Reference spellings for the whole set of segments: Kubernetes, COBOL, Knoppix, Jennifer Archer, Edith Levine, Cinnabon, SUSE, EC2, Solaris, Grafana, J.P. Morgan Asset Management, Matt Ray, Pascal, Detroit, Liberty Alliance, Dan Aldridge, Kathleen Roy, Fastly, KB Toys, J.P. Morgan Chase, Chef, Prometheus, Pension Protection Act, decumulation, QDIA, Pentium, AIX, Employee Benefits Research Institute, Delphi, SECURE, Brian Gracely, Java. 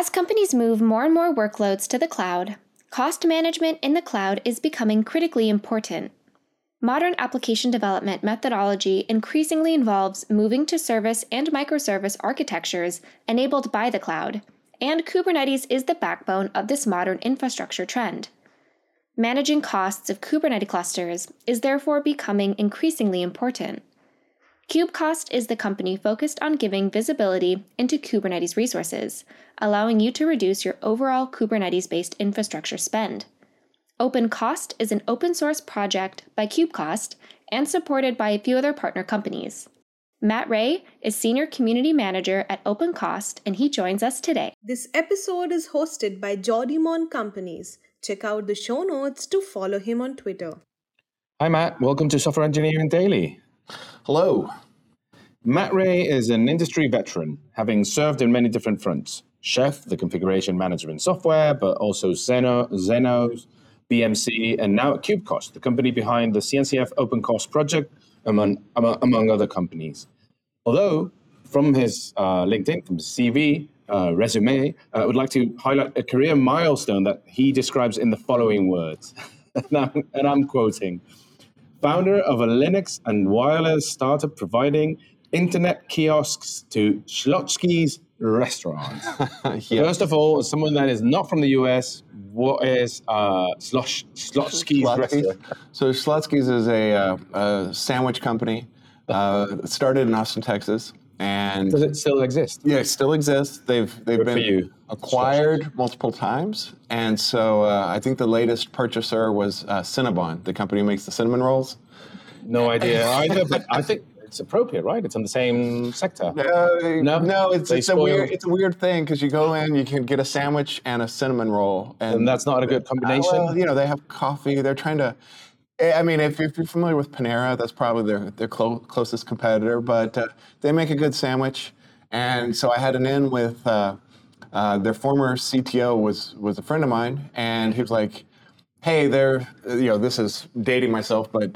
As companies move more and more workloads to the cloud, cost management in the cloud is becoming critically important. Modern application development methodology increasingly involves moving to service and microservice architectures enabled by the cloud, and Kubernetes is the backbone of this modern infrastructure trend. Managing costs of Kubernetes clusters is therefore becoming increasingly important. KubeCost is the company focused on giving visibility into Kubernetes resources, allowing you to reduce your overall Kubernetes-based infrastructure spend. OpenCost is an open-source project by KubeCost and supported by a few other partner companies. Matt Ray is Senior Community Manager at OpenCost, and he joins us today. This episode is hosted by Jodimon Companies. Check out the show notes to follow him on Twitter. Hi, Matt. Welcome to Software Engineering Daily. Hello. Matt Ray is an industry veteran, having served in many different fronts. Chef, the configuration management software, but also Zenos, BMC, and now at KubeCost, the company behind the CNCF OpenCost project, among other companies. Although, from his LinkedIn, from his CV, resume, I would like to highlight a career milestone that he describes in the following words, and I'm quoting, founder of a Linux and wireless startup providing internet kiosks to Schlotzsky's restaurants. Yes. First of all, as someone that is not from the US, what is Schlotzsky's restaurant? So Schlotzsky's is a sandwich company. It started in Austin, Texas. And does it still exist? Yeah, it still exists. They've been acquired multiple times. And so I think the latest purchaser was Cinnabon, the company who makes the cinnamon rolls. No idea either, but I think it's appropriate, right? It's in the same sector. No, it's a weird thing because you go in, you can get a sandwich and a cinnamon roll. And that's not a good combination. Well, they have coffee. They're trying to... I mean, if you're familiar with Panera, that's probably their closest competitor, but they make a good sandwich. And so I had an in with their former CTO was a friend of mine, and he was like, hey, this is dating myself, but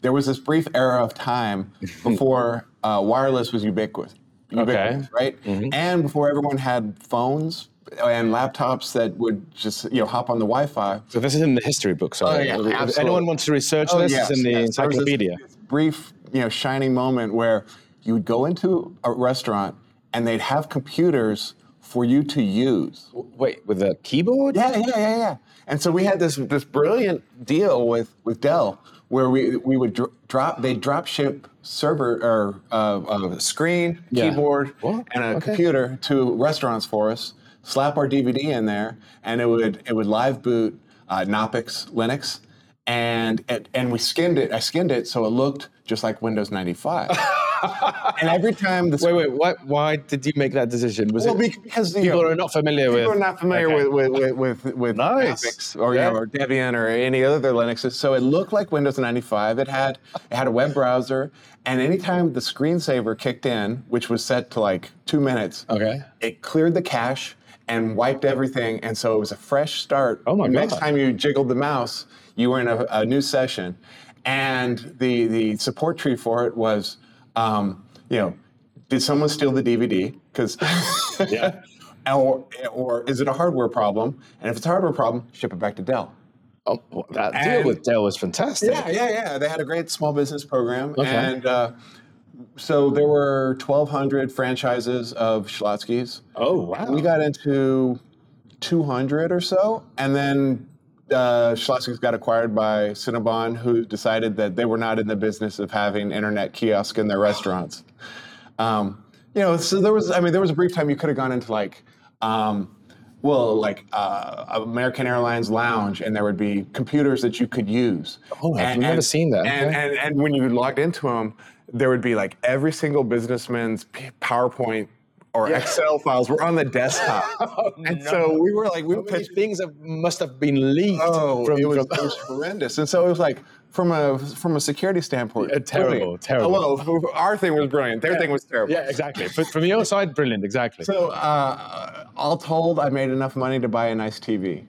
there was this brief era of time before wireless was ubiquitous, right? Mm-hmm. And before everyone had phones and laptops that would just hop on the Wi-Fi. So this is in the history books. Oh, yeah, absolutely. If anyone wants to research this, it's in the encyclopedia. This brief, shining moment where you would go into a restaurant and they'd have computers for you to use. Wait, with a keyboard? Yeah. And so we had this brilliant deal with Dell where we would drop ship server or a screen, keyboard, and a computer to restaurants for us. Slap our DVD in there, and it would live boot Knoppix Linux, and we skinned it. I skinned it so it looked just like Windows 95. And every time why did you make that decision? Because people are not familiar with Knoppix or Debian or any other Linuxes. So it looked like Windows 95. It had a web browser, and anytime the screensaver kicked in, which was set to like 2 minutes, it cleared the cache and wiped everything, and so it was a fresh start. Oh my God. Next time you jiggled the mouse, you were in a new session. And the support tree for it was, did someone steal the DVD? Because, or is it a hardware problem? And if it's a hardware problem, ship it back to Dell. Oh, well, deal with Dell was fantastic. Yeah. They had a great small business program. Okay. And so there were 1,200 franchises of Schlotzsky's. Oh, wow. We got into 200 or so. And then Schlotzsky's got acquired by Cinnabon, who decided that they were not in the business of having internet kiosks in their restaurants. So there was a brief time you could have gone into American Airlines Lounge, and there would be computers that you could use. Oh, I've never seen that. And when you logged into them, there would be like every single businessman's PowerPoint or Excel files were on the desktop. So we were like, things must have been leaked. Oh, it was horrendous. And so it was like, from a security standpoint, terrible. Although our thing was brilliant, their thing was terrible. Yeah, exactly. But from your side, brilliant, exactly. So all told, I made enough money to buy a nice TV.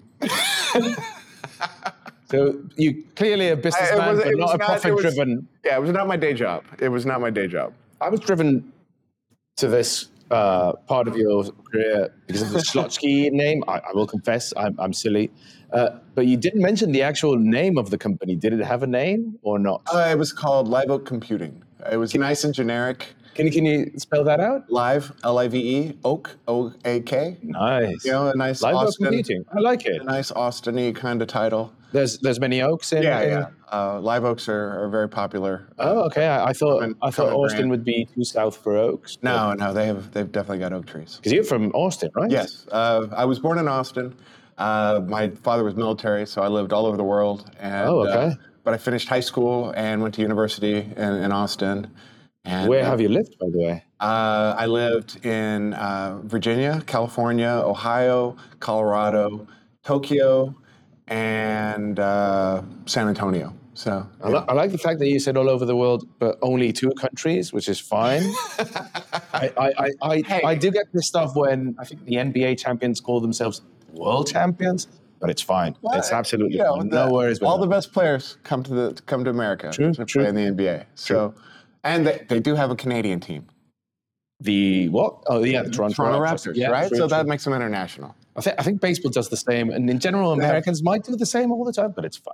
So you clearly a businessman, but not profit-driven. Yeah, it was not my day job. I was driven to this part of your career because of the Schlotzsky name. I will confess, I'm silly. But you didn't mention the actual name of the company. Did it have a name or not? It was called Live Oak Computing. It was nice and generic. Can you spell that out? Live, L-I-V-E, Oak, O-A-K. Nice. You know, a nice Live Austin. Oak Computing. I like it. A nice Austin-y kind of title. There's many Oaks in. Yeah. Live Oaks are very popular. Oh, okay. I thought Austin brand would be too south for Oaks. No, they've definitely got oak trees. Because you're from Austin, right? Yes. I was born in Austin. My father was military, so I lived all over the world. And, but I finished high school and went to university in Austin. And where have you lived, by the way? I lived in Virginia, California, Ohio, Colorado, Tokyo, and San Antonio. So yeah. I like the fact that you said all over the world, but only two countries, which is fine. I do get pissed off when I think the NBA champions call themselves world champions. But it's fine. Well, it's absolutely fine. No worries. All the best players come to America to play in the NBA. So. True. And they do have a Canadian team. The what? Oh, yeah, the Toronto Raptors, yeah, right? So that makes them international. I think baseball does the same, and in general, Americans might do the same all the time, but it's fun.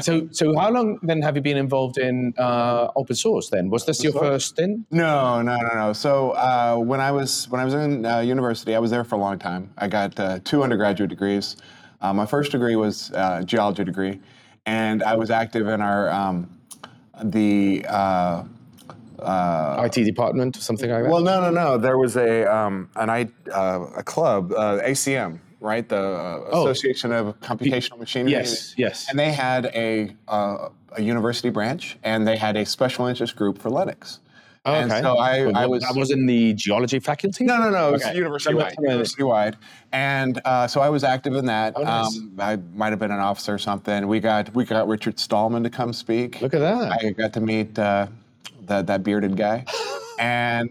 So how long then have you been involved in open source? Then was this your first stint? No. So when I was in university, I was there for a long time. I got two undergraduate degrees. My first degree was a geology degree, and I was active in our IT department or something like that? Well, no. There was a club, ACM, right? The Association of Computational Machinery. Yes. And they had a university branch, and they had a special interest group for Linux. Oh, okay. And so I was in the geology faculty? No. It was university-wide. And so I was active in that. Oh, nice. I might have been an officer or something. We got Richard Stallman to come speak. Look at that. I got to meet that bearded guy. And,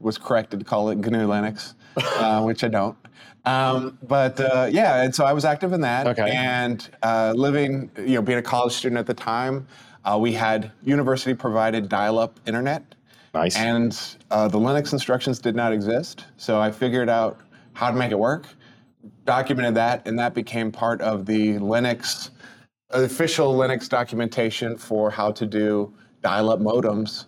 was corrected to call it GNU Linux, which I don't. And so I was active in that. Okay. And living, being a college student at the time, we had university-provided dial-up internet. Nice. And the Linux instructions did not exist, so I figured out how to make it work, documented that, and that became part of the official Linux documentation for how to do dial-up modems.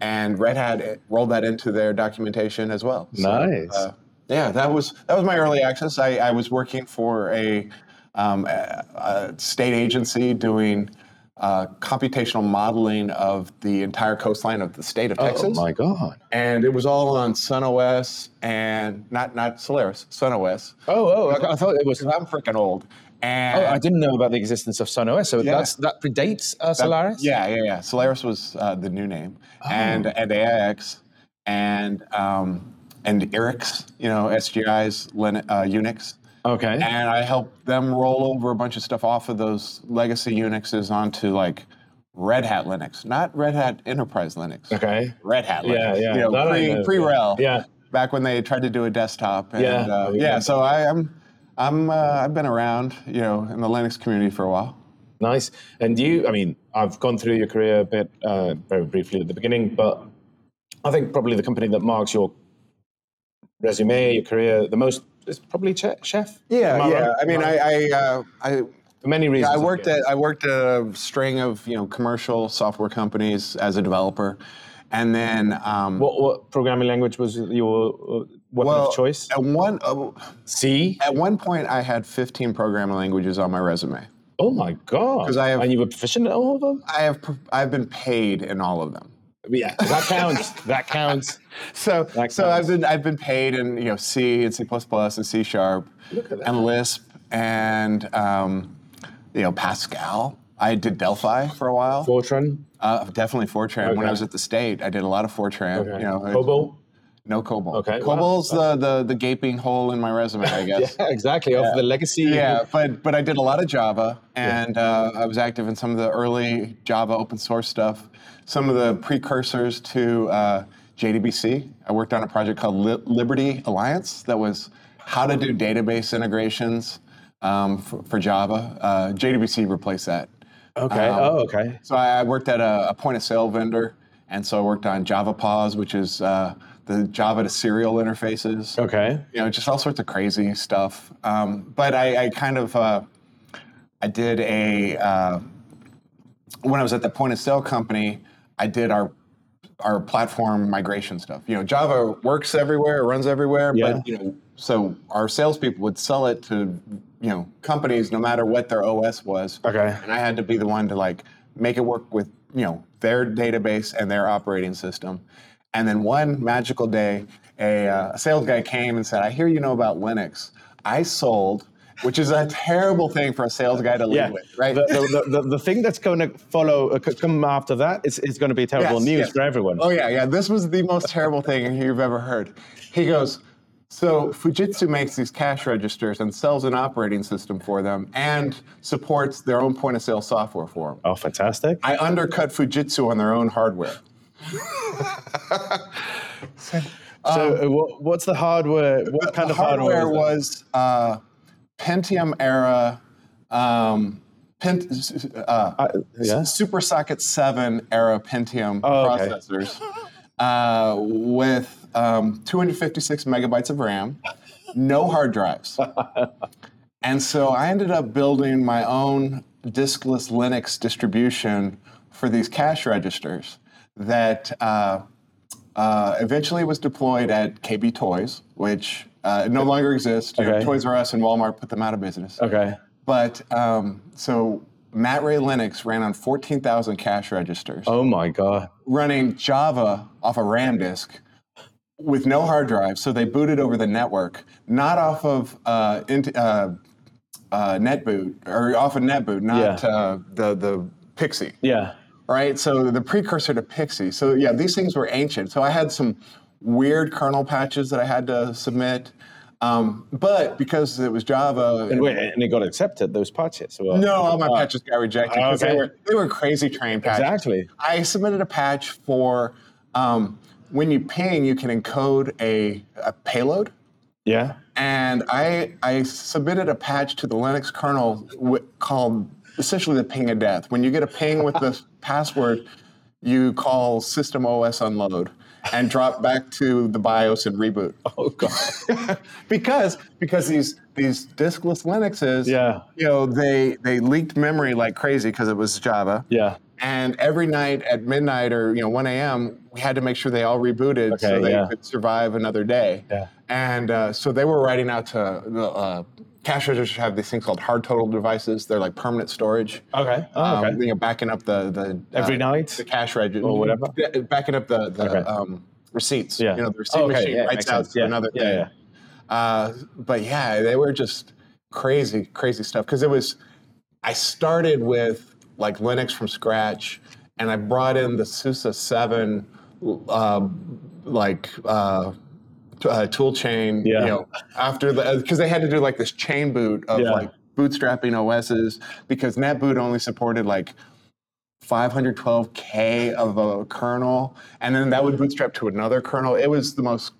And Red Hat rolled that into their documentation as well. So, nice. That was my early access. I was working for a state agency doing computational modeling of the entire coastline of the state of Texas. Oh my God! And it was all on SunOS and not Solaris, SunOS. I thought it was. I'm freaking old. And I didn't know about the existence of SunOS. So that predates Solaris. Yeah. Solaris was the new name, and AIX, and ERIX, SGI's Unix. Okay. And I helped them roll over a bunch of stuff off of those legacy Unixes onto Red Hat Linux, not Red Hat Enterprise Linux. Okay. Red Hat Linux. Yeah. Pre-RHEL. Yeah. Back when they tried to do a desktop. And, yeah. So I've been around, in the Linux community for a while. Nice. And I've gone through your career a bit very briefly at the beginning, but I think probably the company that marks your resume, your career, the most. It's probably Chef. Yeah. Right? I for many reasons. I worked a string of commercial software companies as a developer, and then what programming language was your weapon of choice? At one point, I had 15 programming languages on my resume. Oh my God! And you were proficient at all of them? I've been paid in all of them. Yeah, that counts. So I've been paid in C and C++ and C# and Lisp and Pascal. I did Delphi for a while. Fortran. Definitely Fortran. Okay. When I was at the state, I did a lot of Fortran. Okay. COBOL. No COBOL. Okay. COBOL's the gaping hole in my resume, I guess. Yeah, exactly. Yeah. Of the legacy. Yeah, but I did a lot of Java, and I was active in some of the early Java open source stuff. Some of the precursors to JDBC. I worked on a project called Liberty Alliance that was how to do database integrations for Java. JDBC replaced that. Okay. So I worked at a point of sale vendor. And so I worked on Java POS, which is the Java to serial interfaces. Okay. You know, just all sorts of crazy stuff. But I kind of, I did a, when I was at the point of sale company, I did our platform migration stuff. You know, Java works everywhere, runs everywhere, but, you know, so our salespeople would sell it to, you know, companies no matter what their OS was. Okay. And I had to be the one to like make it work with, you know, their database and their operating system. And then one magical day, a sales guy came and said, I hear you know about Linux. I sold, which is a terrible thing for a sales guy to lead with, right? The thing that's going to follow, come after that, is going to be terrible news for everyone. Oh, yeah, yeah. This was the most terrible thing you've ever heard. He goes, so Fujitsu makes these cash registers and sells an operating system for them and supports their own point of sale software for them. Oh, fantastic. I undercut Fujitsu on their own hardware. So what's the hardware? What kind of hardware was Pentium era, Super Socket 7 era Pentium processors with 256 megabytes of RAM, no hard drives. And so I ended up building my own diskless Linux distribution for these cache registers that eventually was deployed at KB Toys, which no longer exists. You know, Toys R Us and Walmart put them out of business. Okay. But so Matt Ray Linux ran on 14,000 cache registers. Oh my God. Running Java off a RAM disk with no hard drive. So they booted over the network, not off of Netboot, or off of Netboot, not the Pixie. Yeah. Right, so the precursor to Pixie. So yeah, these things were ancient. So I had some weird kernel patches that I had to submit, but because it was Java, and it got accepted. Those patches. Well, no, all my patches got rejected because they were crazy train patches. Exactly. I submitted a patch for when you ping, you can encode a payload. Yeah. And I submitted a patch to the Linux kernel called, essentially, the ping of death. When you get a ping with the password, you call system OS unload and drop back to the BIOS and reboot. Oh God! because these diskless Linuxes, you know, they leaked memory like crazy because it was Java. Yeah. And every night at midnight or 1 a.m., we had to make sure they all rebooted so they could survive another day. Yeah. And so they were writing out to the. Cache registers have these things called hard total devices. They're like permanent storage. Okay. Oh, okay. You know, backing up the every night the cache register or whatever. Backing up the receipts. Yeah. You know, the receipt machine writes out to another day. Yeah, yeah. But yeah, they were just crazy, crazy stuff. Because I started with like Linux from scratch, and I brought in the SUSE 7 tool chain, you know, after because they had to do like this chain boot of like bootstrapping OSs because Netboot only supported like 512K of a kernel, and then that would bootstrap to another kernel. It was the most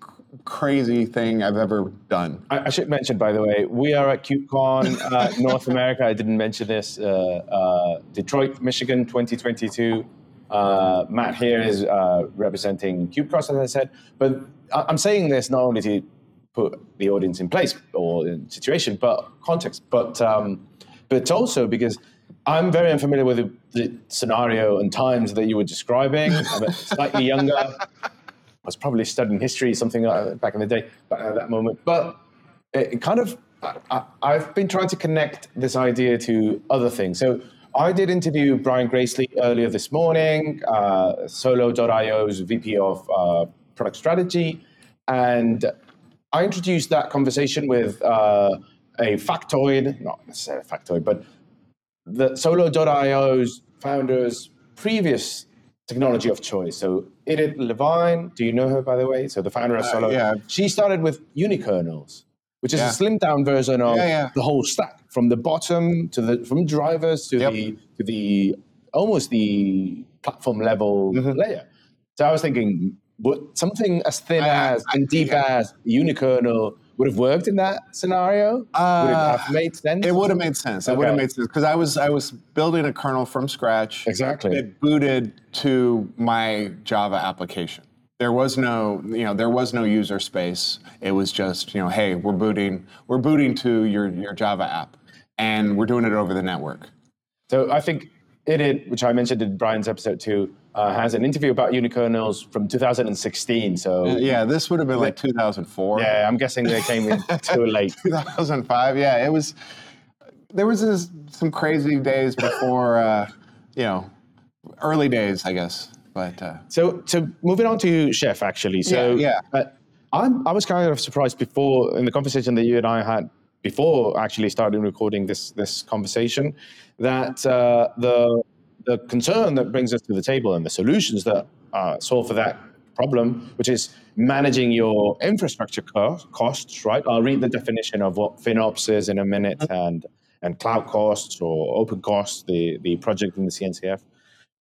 crazy thing I've ever done. I should mention, by the way, we are at KubeCon North America. I didn't mention this. Detroit, Michigan, 2022. Matt here is representing KubeCost, as I said, but I'm saying this not only to put the audience in place or in situation, but context, but also because I'm very unfamiliar with the scenario and times that you were describing. I'm slightly younger. I was probably studying history, something like that back in the day, back at that moment. But it kind of, I've been trying to connect this idea to other things. So I did interview Brian Gracely earlier this morning, Solo.io's VP of Product Strategy, and I introduced that conversation with a factoid, not necessarily a factoid, but the Solo.io's founder's previous technology of choice. So Edith Levine, do you know her, by the way? So the founder of Solo. Yeah. She started with unikernels, which is a slimmed-down version of the whole stack, from the bottom to from drivers to the almost the platform level layer. So I was thinking, something as thin as and deep as unikernel would have worked in that scenario? Would it have made sense? It would have made sense. It would have made sense because I was building a kernel from scratch. Exactly. That booted to my Java application. There was no, there was no user space. It was just, hey, we're booting to your Java app, and we're doing it over the network. So I think Idit, which I mentioned in Brian's episode 2, has an interview about unikernels from 2016. So yeah, this would have been like 2004. Yeah, I'm guessing they came in too late. 2005. Yeah, it was. There was some crazy days before, early days, I guess. But so moving on to Chef, actually. So yeah. I was kind of surprised before in the conversation that you and I had before actually starting recording this conversation that the concern that brings us to the table and the solutions that solve for that problem, which is managing your infrastructure costs, right? I'll read the definition of what FinOps is in a minute and cloud costs or OpenCost, the project in the CNCF.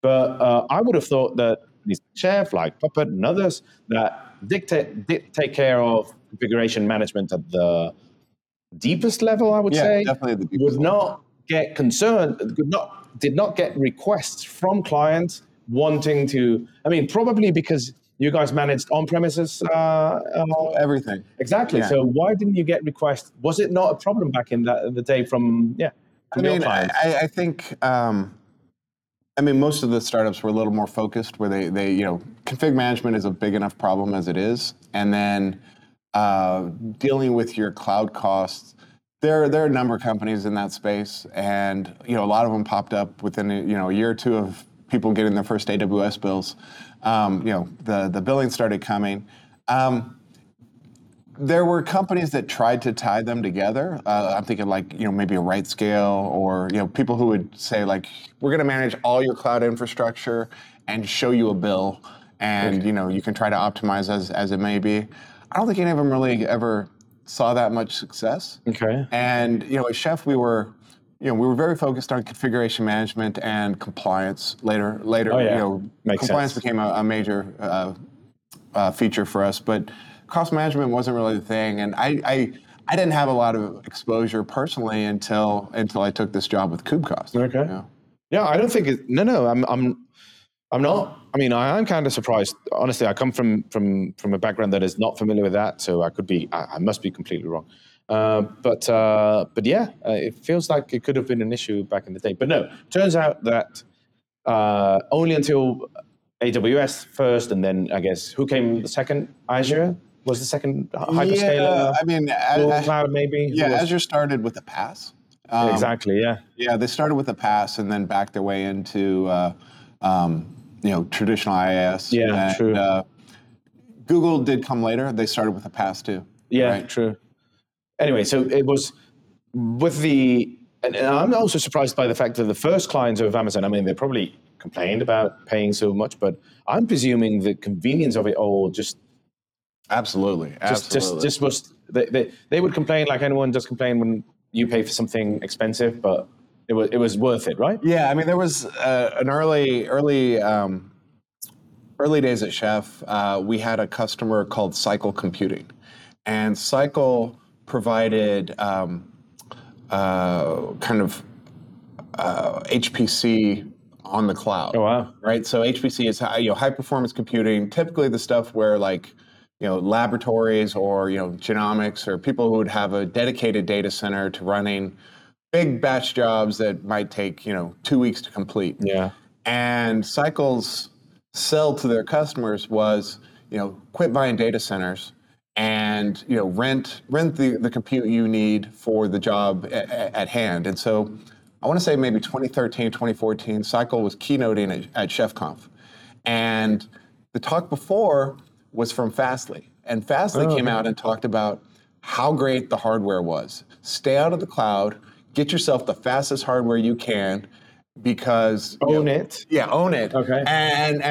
But I would have thought that these Chef, like Puppet and others, that did take care of configuration management at the deepest level, I would say. Definitely the deepest would level. Not get concerned, did not get requests from clients wanting to, probably because you guys managed on-premises. Everything. Exactly. Yeah. So why didn't you get requests? Was it not a problem back in the day from your clients? I think... most of the startups were a little more focused where they config management is a big enough problem as it is. And then dealing with your cloud costs, there are a number of companies in that space. And, a lot of them popped up within, a year or two of people getting their first AWS bills. The billing started coming. There were companies that tried to tie them together. I'm thinking maybe a RightScale or people who would say we're going to manage all your cloud infrastructure and show you a bill, and you can try to optimize as it may be. I don't think any of them really ever saw that much success. Okay. And at Chef we were very focused on configuration management and compliance. Later compliance sense. Became a major feature for us, but cost management wasn't really the thing, and I didn't have a lot of exposure personally until I took this job with Kubecost. Okay. Yeah, I don't think it. No, I'm not. I am kind of surprised. Honestly, I come from a background that is not familiar with that, so I could be. I must be completely wrong. But it feels like it could have been an issue back in the day. But no, turns out that only until AWS first, and then I guess who came the second? Azure. Was the second hyperscaler? Cloud maybe? Yeah, Azure started with a pass. Exactly, yeah. Yeah, they started with a pass and then backed their way into traditional IaaS. Yeah, and, true. Google did come later. They started with a pass too. Yeah, right? True. Anyway, so it was with the... And I'm also surprised by the fact that the first clients of Amazon, they probably complained about paying so much, but I'm presuming the convenience of it all just... Absolutely. Just was they would complain like anyone does complain when you pay for something expensive, but it was worth it, right? Yeah, there was an early days at Chef. We had a customer called Cycle Computing, and Cycle provided HPC on the cloud. Oh wow! Right, so HPC is high performance computing. Typically, the stuff where laboratories or, genomics or people who would have a dedicated data center to running big batch jobs that might take, 2 weeks to complete. Yeah. And Cycle's sell to their customers was, quit buying data centers and, rent the compute you need for the job at hand. And so I want to say maybe 2013, 2014, Cycle was keynoting at ChefConf. And the talk before was from Fastly. And Fastly came out and talked about how great the hardware was. Stay out of the cloud, get yourself the fastest hardware you can because... Own it. Yeah, own it. Okay. And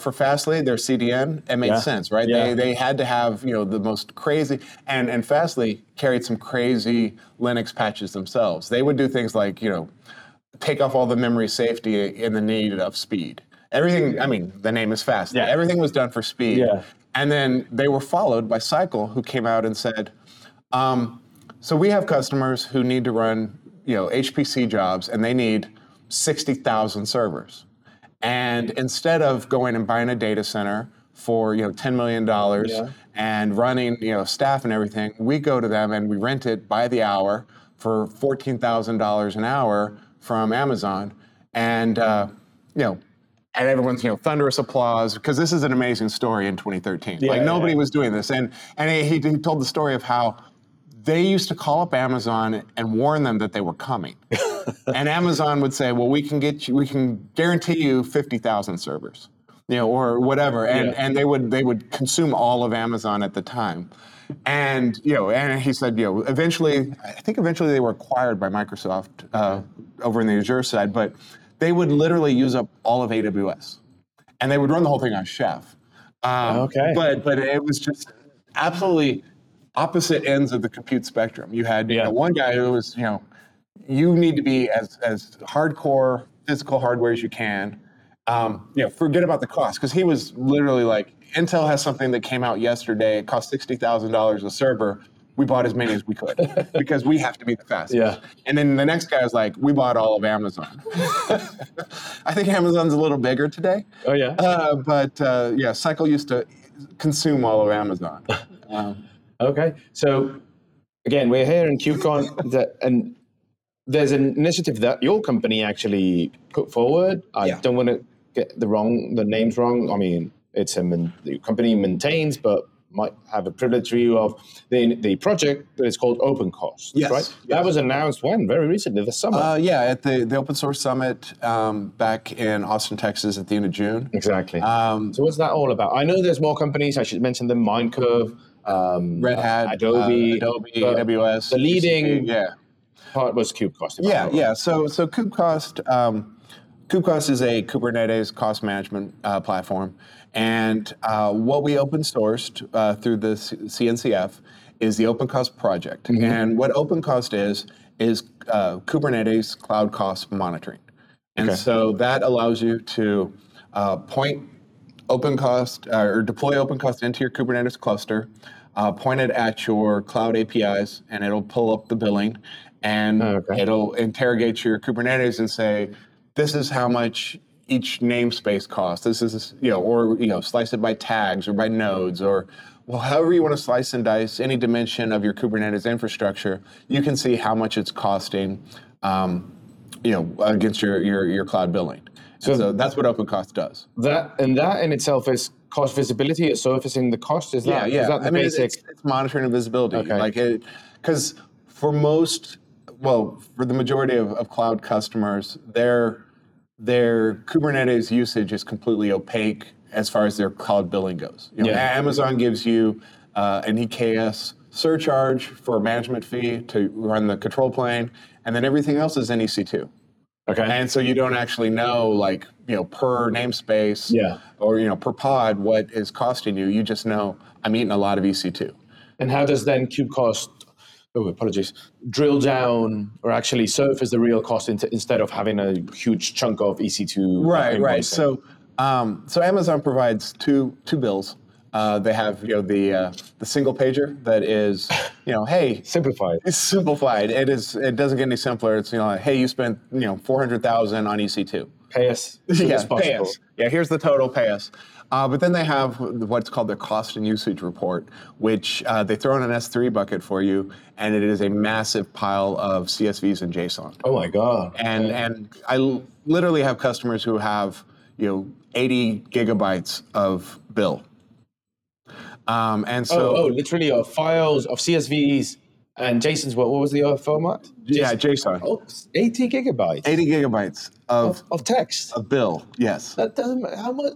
for Fastly, their CDN, it made sense, right? Yeah. They had to have, the most crazy... And Fastly carried some crazy Linux patches themselves. They would do things like, take off all the memory safety in the need of speed. Everything, the name is Fastly. Yeah. Everything was done for speed. Yeah. And then they were followed by Cycle, who came out and said, So we have customers who need to run, HPC jobs, and they need 60,000 servers. And instead of going and buying a data center for $10 million and running staff and everything, we go to them and we rent it by the hour for $14,000 an hour from Amazon, and and everyone's thunderous applause, because this is an amazing story in 2013. Nobody was doing this, and he told the story of how they used to call up Amazon and warn them that they were coming. And Amazon would say, well, we can guarantee you 50,000 servers, or whatever. And they would consume all of Amazon at the time. And, and he said, eventually, I think they were acquired by Microsoft over in the Azure side, but they would literally use up all of AWS. And they would run the whole thing on Chef. But it was just absolutely opposite ends of the compute spectrum. You had one guy who was, you need to be as hardcore physical hardware as you can. Forget about the cost, because he was literally like, Intel has something that came out yesterday. It cost $60,000 a server. We bought as many as we could because we have to be the fastest. Yeah. And then the next guy was like, we bought all of Amazon. I think Amazon's a little bigger today. Oh, yeah. But Cycle used to consume all of Amazon. Okay. So, again, we're here in KubeCon and there's an initiative that your company actually put forward. I don't want to get the names wrong. I mean, it's the company maintains, but might have a privileged view of the project, but it's called OpenCost. Yes, right? Yes. That was announced very recently, this summer. At the Open Source Summit back in Austin, Texas, at the end of June. Exactly. So what's that all about? I know there's more companies. I should mention them, Mindcurve, Red Hat, Adobe, AWS. The leading part was KubeCost. So KubeCost, KubeCost is a Kubernetes cost management platform. And what we open sourced through the CNCF is the OpenCost project. Mm-hmm. And what OpenCost is Kubernetes cloud cost monitoring. And so that allows you to point OpenCost or deploy OpenCost into your Kubernetes cluster, point it at your cloud APIs, and it'll pull up the billing, and it'll interrogate your Kubernetes and say, this is how much each namespace costs. This is, slice it by tags or by nodes, or however you want to slice and dice any dimension of your Kubernetes infrastructure. You can see how much it's costing, against your cloud billing. So that's what OpenCost does. That in itself is cost visibility, it's surfacing the cost. Is that is that the basic? It's monitoring of visibility. Okay. Because for the majority of cloud customers, their Kubernetes usage is completely opaque as far as their cloud billing goes. Amazon gives you an EKS surcharge for a management fee to run the control plane, and then everything else is in EC2. Okay. And so you don't actually know, per namespace or, per pod what is costing you. You just know I'm eating a lot of EC2. And how does then KubeCost, drill down or actually surface the real cost instead of having a huge chunk of EC2? Right. So Amazon provides two bills. They have the single pager that is simplified. It's simplified. It doesn't get any simpler. It's you spent $400,000 on EC2. Pay us. Pay us. Yeah, here's the total. Pay us. But then they have what's called their cost and usage report, which they throw in an S3 bucket for you, and it is a massive pile of CSVs and JSON. Oh my God! And I literally have customers who have 80 gigabytes of bill. And so literally files of CSVs and JSONs. What was the other format? Yeah, JSON. Oh, 80 gigabytes. 80 gigabytes of text. Of bill, yes. That doesn't matter. How much?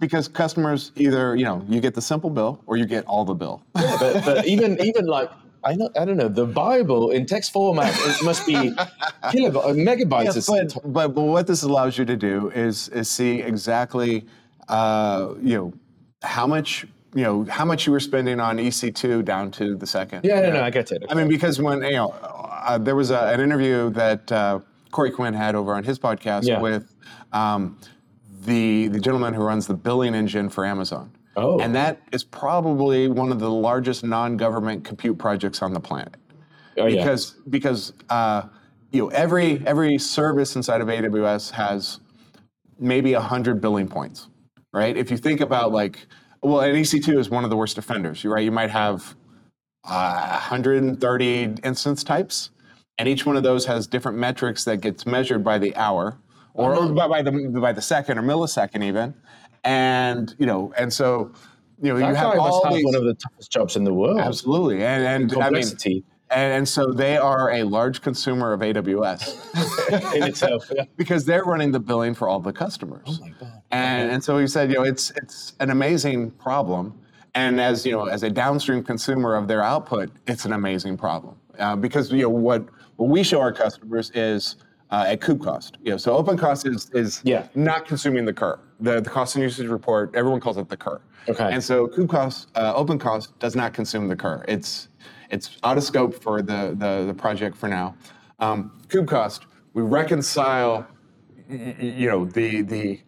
Because customers either, you get the simple bill or you get all the bill. Yeah, but even like, I don't know, the Bible in text format, it must be megabytes. Yes, but what this allows you to do is see exactly, how much you were spending on EC2 down to the second. I get it. Okay. I mean, because when there was an interview that Corey Quinn had over on his podcast with the gentleman who runs the billing engine for Amazon, Oh. And that is probably one of the largest non-government compute projects on the planet. Oh, because yeah. because you know, every service inside of AWS has maybe 100 billing points, right? If you think about like, well, and EC2 is one of the worst offenders, right? You might have 130 instance types, and each one of those has different metrics that gets measured by the hour or by the second or millisecond even. And you know, and so you know, you have all these, one of the toughest jobs in the world. Absolutely, and complexity. I mean, and so they are a large consumer of AWS in itself, yeah. Because they're running the billing for all the customers. Oh my God. And so he said, you know, it's an amazing problem. And as you know, as a downstream consumer of their output, it's an amazing problem because you know what we show our customers is at Kubecost. You know, so OpenCost is not consuming the CUR, the cost and usage report. Everyone calls it the CUR. Okay. And so Kubecost, OpenCost does not consume the CUR. It's out of scope for the project for now. KubeCost, we reconcile, you know, the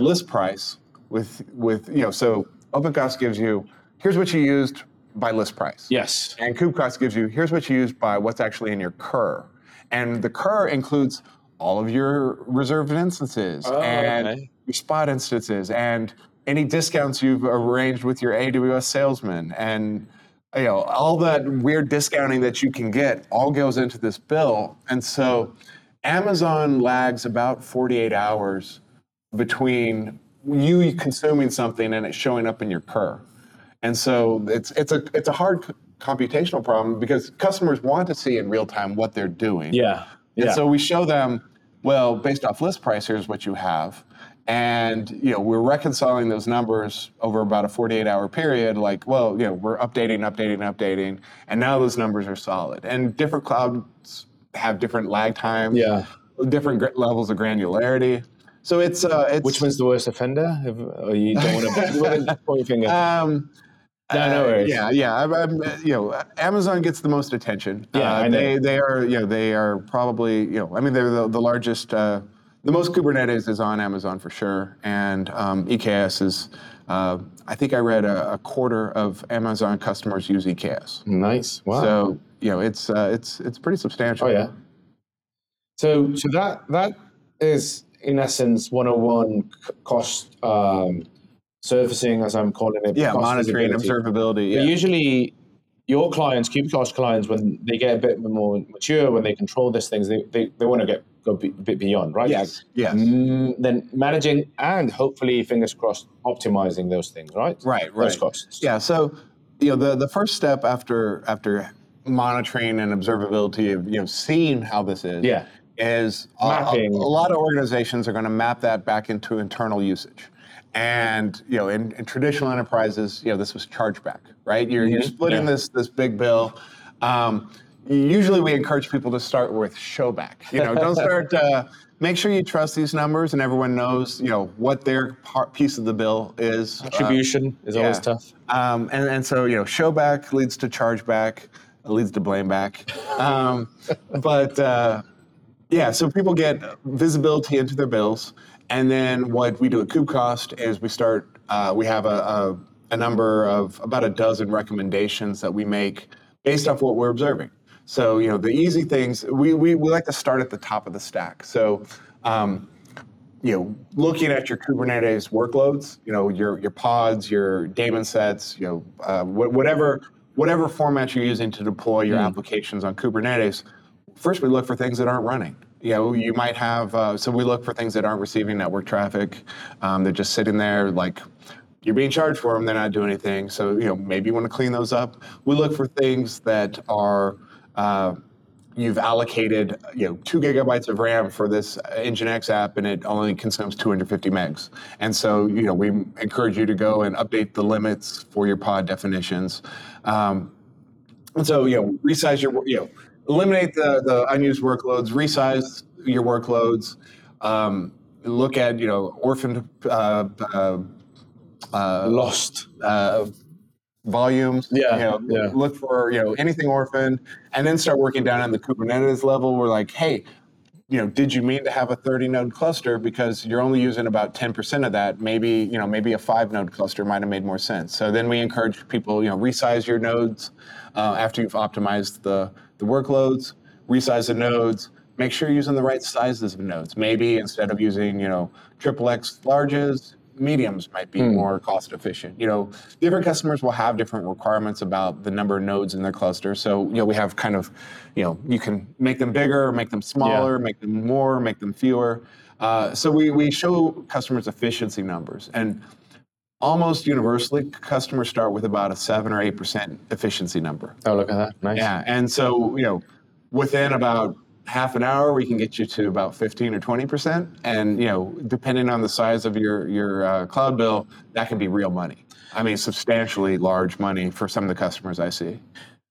list price with you know. So OpenCost gives you here's what you used by list price. Yes. And KubeCost gives you here's what you used by what's actually in your CUR, and the CUR includes all of your reserved instances your spot instances and any discounts you've arranged with your AWS salesman and. You know, all that weird discounting that you can get all goes into this bill. And so Amazon lags about 48 hours between you consuming something and it showing up in your CUR. And so it's a hard computational problem because customers want to see in real time what they're doing. Yeah. And so we show them, well, based off list price, here's what you have. And you know we're reconciling those numbers over about a 48-hour period. Like, well, you know we're updating, and now those numbers are solid. And different clouds have different lag times, different levels of granularity. So it's which one's the worst offender? Or you don't want to point your finger. No worries. I'm, you know, Amazon gets the most attention. Yeah, I know. They are probably they're the largest. The most Kubernetes is on Amazon for sure, and EKS is, I think I read a quarter of Amazon customers use EKS. Nice, wow. So, you know, it's pretty substantial. Oh, yeah. So that is, in essence, 101 cost surfacing, as I'm calling it. Yeah, monitoring, observability. Yeah. But usually, your clients, KubeCost clients, when they get a bit more mature, when they control these things, they want to go a bit beyond, right? Yes. Then managing and hopefully, fingers crossed, optimizing those things, right? Right. Those costs. Yeah, so you know, the first step after monitoring and observability of seeing how this is, is mapping. A lot of organizations are going to map that back into internal usage. And you know, in traditional enterprises, this was chargeback, right? You're splitting this big bill. Usually, we encourage people to start with showback. You know, don't start. Make sure you trust these numbers, and everyone knows what their piece of the bill is. Attribution is always tough. And so showback leads to chargeback, leads to blameback. So people get visibility into their bills. And then what we do at KubeCost is we start, we have a number of about a dozen recommendations that we make based off what we're observing. So, the easy things, we like to start at the top of the stack. So, looking at your Kubernetes workloads, your pods, your daemon sets, whatever format you're using to deploy your applications on Kubernetes, first we look for things that aren't running. You might have, so we look for things that aren't receiving network traffic. They're just sitting there, like you're being charged for them, they're not doing anything. So, maybe you want to clean those up. We look for things that are, you've allocated, 2 gigabytes of RAM for this Nginx app and it only consumes 250 megs. And so, we encourage you to go and update the limits for your pod definitions. And so, resize your, eliminate the unused workloads, resize your workloads, look at, orphaned lost volumes, look for, anything orphaned, and then start working down on the Kubernetes level. We're like, hey, you know, did you mean to have a 30-node cluster because you're only using about 10% of that? Maybe, you know, maybe a 5-node cluster might have made more sense. So then we encourage people, you know, resize your nodes after you've optimized the workloads, resize the nodes, make sure you're using the right sizes of nodes. Maybe instead of using, you know, XXX larges, mediums might be more cost efficient. You know, different customers will have different requirements about the number of nodes in their cluster. So, you know, we have kind of, you know, you can make them bigger, make them smaller, make them more, make them fewer. So we show customers efficiency numbers, and almost universally, customers start with about a 7 or 8% efficiency number. Oh, look at that. Nice. Yeah. And so, you know, within about half an hour, we can get you to about 15 or 20%. And, you know, depending on the size of your cloud bill, that can be real money. I mean, substantially large money for some of the customers I see.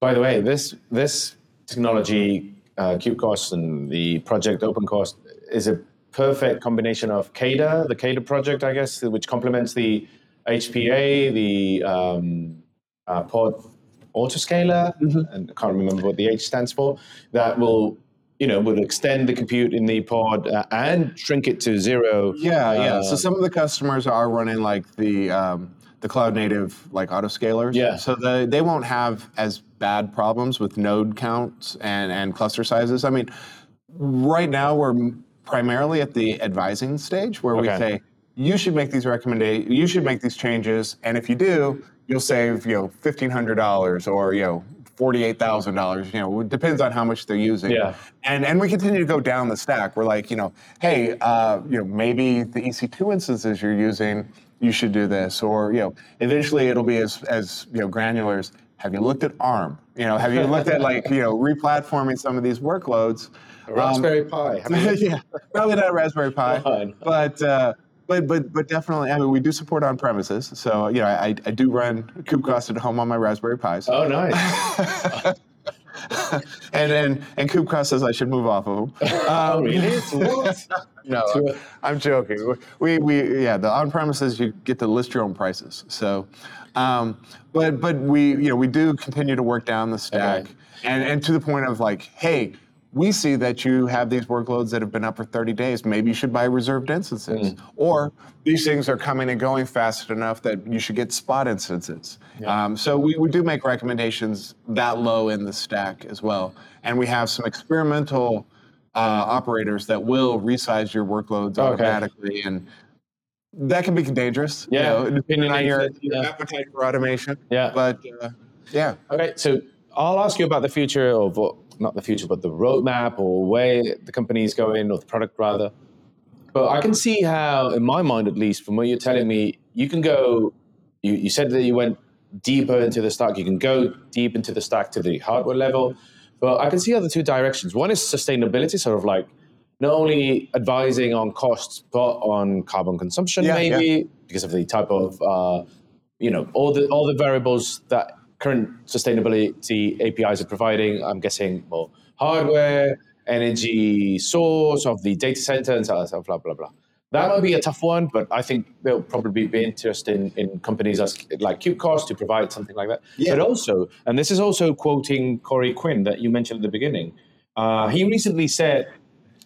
By the way, this technology, KubeCost and the project OpenCost, is a perfect combination of KEDA, the KEDA project, I guess, which complements the HPA, the pod autoscaler, and I can't remember what the H stands for, that will, you know, would extend the compute in the pod and shrink it to zero. Yeah. So some of the customers are running like the cloud native like autoscalers. Yeah. So they won't have as bad problems with node counts and cluster sizes. I mean, right now we're primarily at the advising stage where we say you should make these recommendations, you should make these changes, and if you do, you'll save, you know, $1,500 or, you know, $48,000, you know, it depends on how much they're using. Yeah. And we continue to go down the stack. We're like, you know, hey, you know, maybe the EC2 instances you're using, you should do this. Or, you know, eventually it'll be as you know, granular as, have you looked at ARM? You know, have you looked at, like, you know, replatforming some of these workloads? Raspberry Pi. Yeah, probably not a Raspberry Pi, But definitely, I mean, we do support on premises. So, you know, I do run KubeCost at home on my Raspberry Pis. Oh, nice. and KubeCost says I should move off of them. Really? What? No, I'm joking. We the on premises you get to list your own prices. So, but we, you know, we do continue to work down the stack, and to the point of like, hey, we see that you have these workloads that have been up for 30 days. Maybe you should buy reserved instances. Or these things are coming and going fast enough that you should get spot instances. Yeah. So we do make recommendations that low in the stack as well. And we have some experimental operators that will resize your workloads automatically. And that can be dangerous, you know, depending on your appetite for automation. Yeah. But yeah. Okay, so I'll ask you about the future of what, not the future, but the roadmap or where the company is going, or the product rather. But I can see how, in my mind at least, from what you're telling me, you can go, you said that you went deeper into the stack, you can go deep into the stack to the hardware level, but I can see other two directions. One is sustainability, sort of like not only advising on costs, but on carbon consumption because of the type of, you know, all the variables that current sustainability APIs are providing. I'm guessing more hardware, energy source of the data center, and so blah, blah, blah. That might be a tough one, but I think there'll probably be interest in companies like KubeCost to provide something like that. Yeah. But also, and this is also quoting Corey Quinn that you mentioned at the beginning, he recently said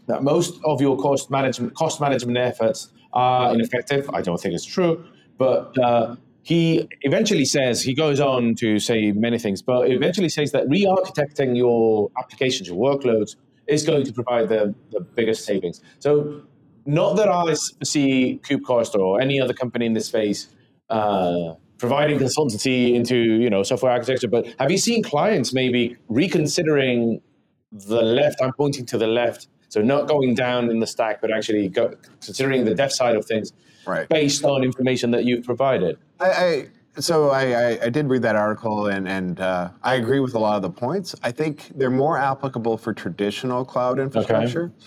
that most of your cost management efforts are ineffective. I don't think it's true, but he eventually says, he goes on to say many things, but eventually says that re-architecting your applications, your workloads, is going to provide the biggest savings. So not that I see KubeCost or any other company in this space providing consultancy into, you know, software architecture, but have you seen clients maybe reconsidering the left? I'm pointing to the left. So not going down in the stack, but actually considering the dev side of things, right, based on information that you've provided. I did read that article, and I agree with a lot of the points. I think they're more applicable for traditional cloud infrastructure. Okay.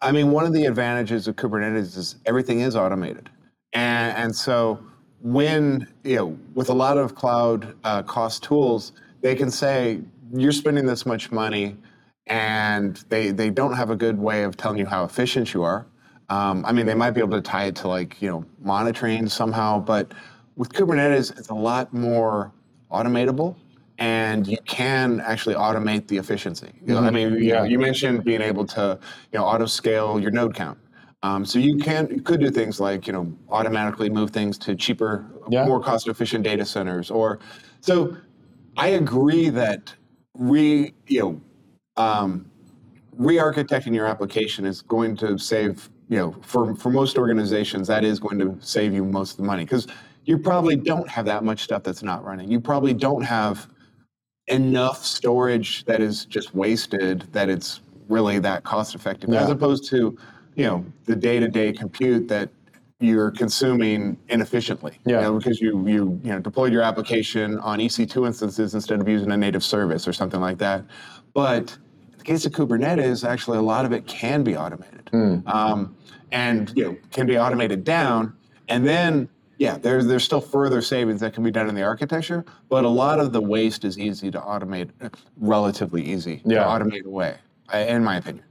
I mean, one of the advantages of Kubernetes is everything is automated. And so when, you know, with a lot of cloud cost tools, they can say, you're spending this much money, and they don't have a good way of telling you how efficient you are. I mean, they might be able to tie it to, like, you know, monitoring somehow, but with Kubernetes, it's a lot more automatable, and you can actually automate the efficiency. You know, I mean, you mentioned being able to, auto scale your node count. So you could do things like, automatically move things to cheaper, more cost efficient data centers. So I agree that re-architecting your application is going to save, for most organizations, that is going to save you most of the money. Because you probably don't have that much stuff that's not running. You probably don't have enough storage that is just wasted, that it's really that cost effective, as opposed to, the day-to-day compute that you're consuming inefficiently. Because you deployed your application on EC2 instances instead of using a native service or something like that. But in the case of Kubernetes, actually a lot of it can be automated, and can be automated down. And then there's still further savings that can be done in the architecture, but a lot of the waste is easy to automate, relatively easy to automate away, in my opinion.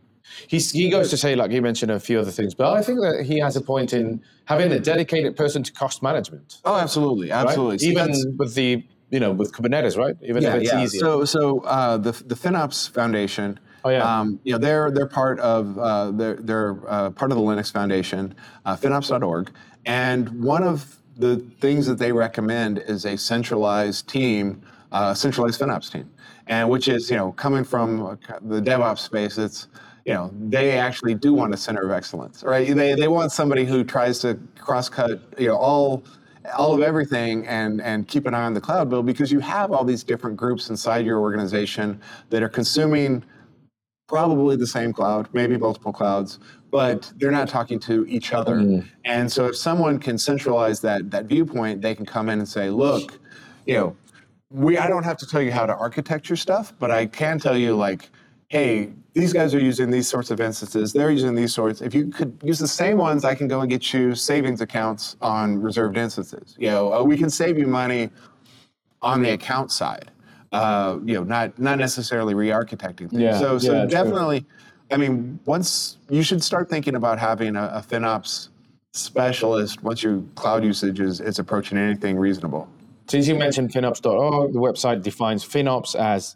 He goes to say, like you mentioned, a few other things, but I think that he has a point in having a dedicated person to cost management. Oh, absolutely. Right? Even with Kubernetes, right? Even if it's easier. So the FinOps Foundation. Oh yeah. They're part of part of the Linux Foundation, FinOps.org, and one of the things that they recommend is a centralized team, centralized FinOps team, and which is coming from the DevOps space, it's. They actually do want a center of excellence, right? They want somebody who tries to cross-cut, all of everything and keep an eye on the cloud bill, because you have all these different groups inside your organization that are consuming probably the same cloud, maybe multiple clouds, but they're not talking to each other. And so if someone can centralize that viewpoint, they can come in and say, look, I don't have to tell you how to architecture stuff, but I can tell you, like, hey, these guys are using these sorts of instances, they're using these sorts. If you could use the same ones, I can go and get you savings accounts on reserved instances. We can save you money on the account side, not necessarily re-architecting things. So definitely, true. I mean, once you should start thinking about having a FinOps specialist once your cloud usage is approaching anything reasonable. Since you mentioned FinOps.org, the website defines FinOps as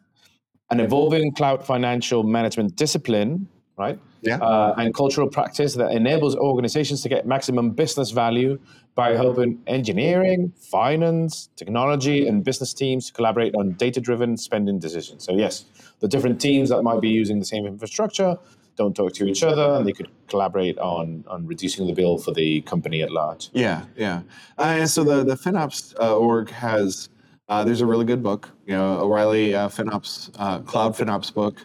an evolving cloud financial management discipline, right? And cultural practice that enables organizations to get maximum business value by helping engineering, finance, technology, and business teams to collaborate on data-driven spending decisions. So yes, the different teams that might be using the same infrastructure don't talk to each other, and they could collaborate on reducing the bill for the company at large. So the FinOps.org has... there's a really good book, O'Reilly FinOps, Cloud FinOps book.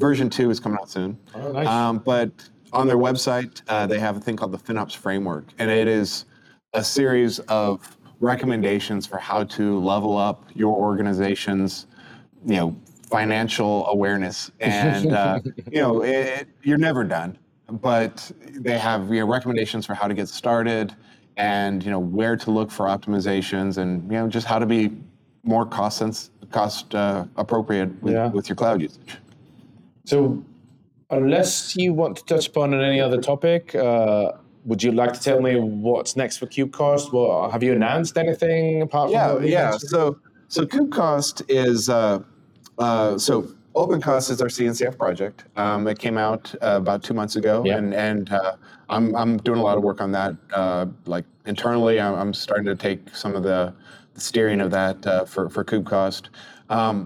Version 2 is coming out soon. Oh, nice. But on their website, they have a thing called the FinOps Framework, and it is a series of recommendations for how to level up your organization's, financial awareness. And, you're never done, but they have recommendations for how to get started, and where to look for optimizations, and just how to be more cost appropriate with your cloud usage. So, unless you want to touch upon any other topic, would you like to tell me what's next for KubeCost? Well, have you announced anything apart from? So KubeCost is OpenCost is our CNCF project. It came out about 2 months ago, and I'm doing a lot of work on that. Internally, I'm starting to take some of the steering of that for KubeCost.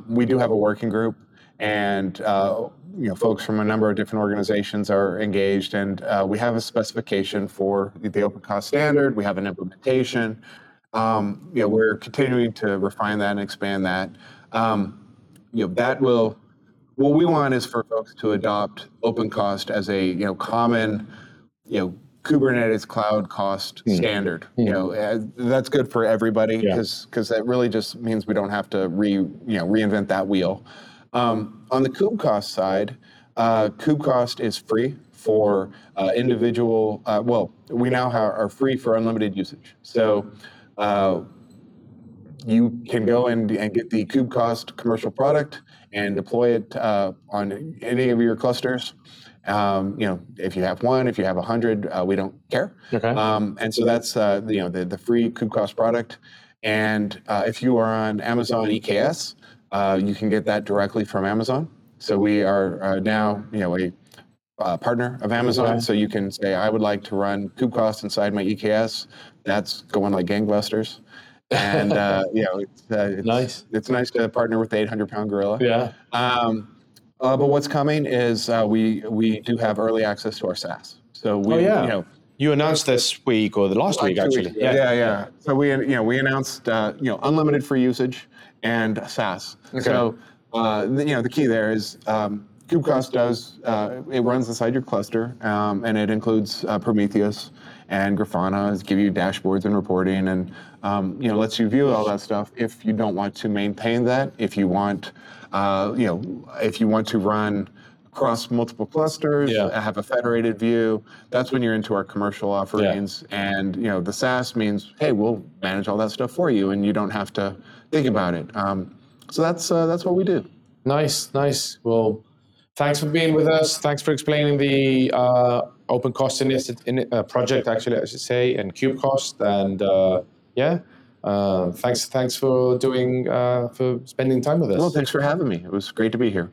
We do have a working group, and folks from a number of different organizations are engaged, and we have a specification for the OpenCost standard. We have an implementation. We're continuing to refine that and expand that. What we want is for folks to adopt OpenCost as a common Kubernetes cloud cost standard. That's good for everybody because that really just means we don't have to reinvent that wheel. On the KubeCost side, KubeCost is free for individual. We now are free for unlimited usage. So. You can go and get the KubeCost commercial product and deploy it on any of your clusters. If you have one, if you have 100, we don't care. Okay. And so that's the free KubeCost product. And if you are on Amazon EKS, You can get that directly from Amazon. So we are now, a partner of Amazon. Okay. So you can say, I would like to run Kubecost inside my EKS. That's going like gangbusters. And it's nice. It's nice to partner with the 800-pound gorilla. Yeah. But what's coming is we do have early access to our SaaS. So we, you announced this week or the last week actually. Yeah. So we announced unlimited free usage and SaaS. Okay. So the key there is KubeCost does it runs inside your cluster and it includes Prometheus and Grafana, give you dashboards and reporting and lets you view all that stuff. If you don't want to maintain that, if you want if you want to run across multiple clusters, have a federated view, that's when you're into our commercial offerings. Yeah. And, the SaaS means, hey, we'll manage all that stuff for you and you don't have to think about it. So that's what we do. Nice. Well, thanks for being with us. Thanks for explaining the OpenCost project, actually, I should say, and KubeCost. And thanks for spending time with us. Well, thanks for having me. It was great to be here.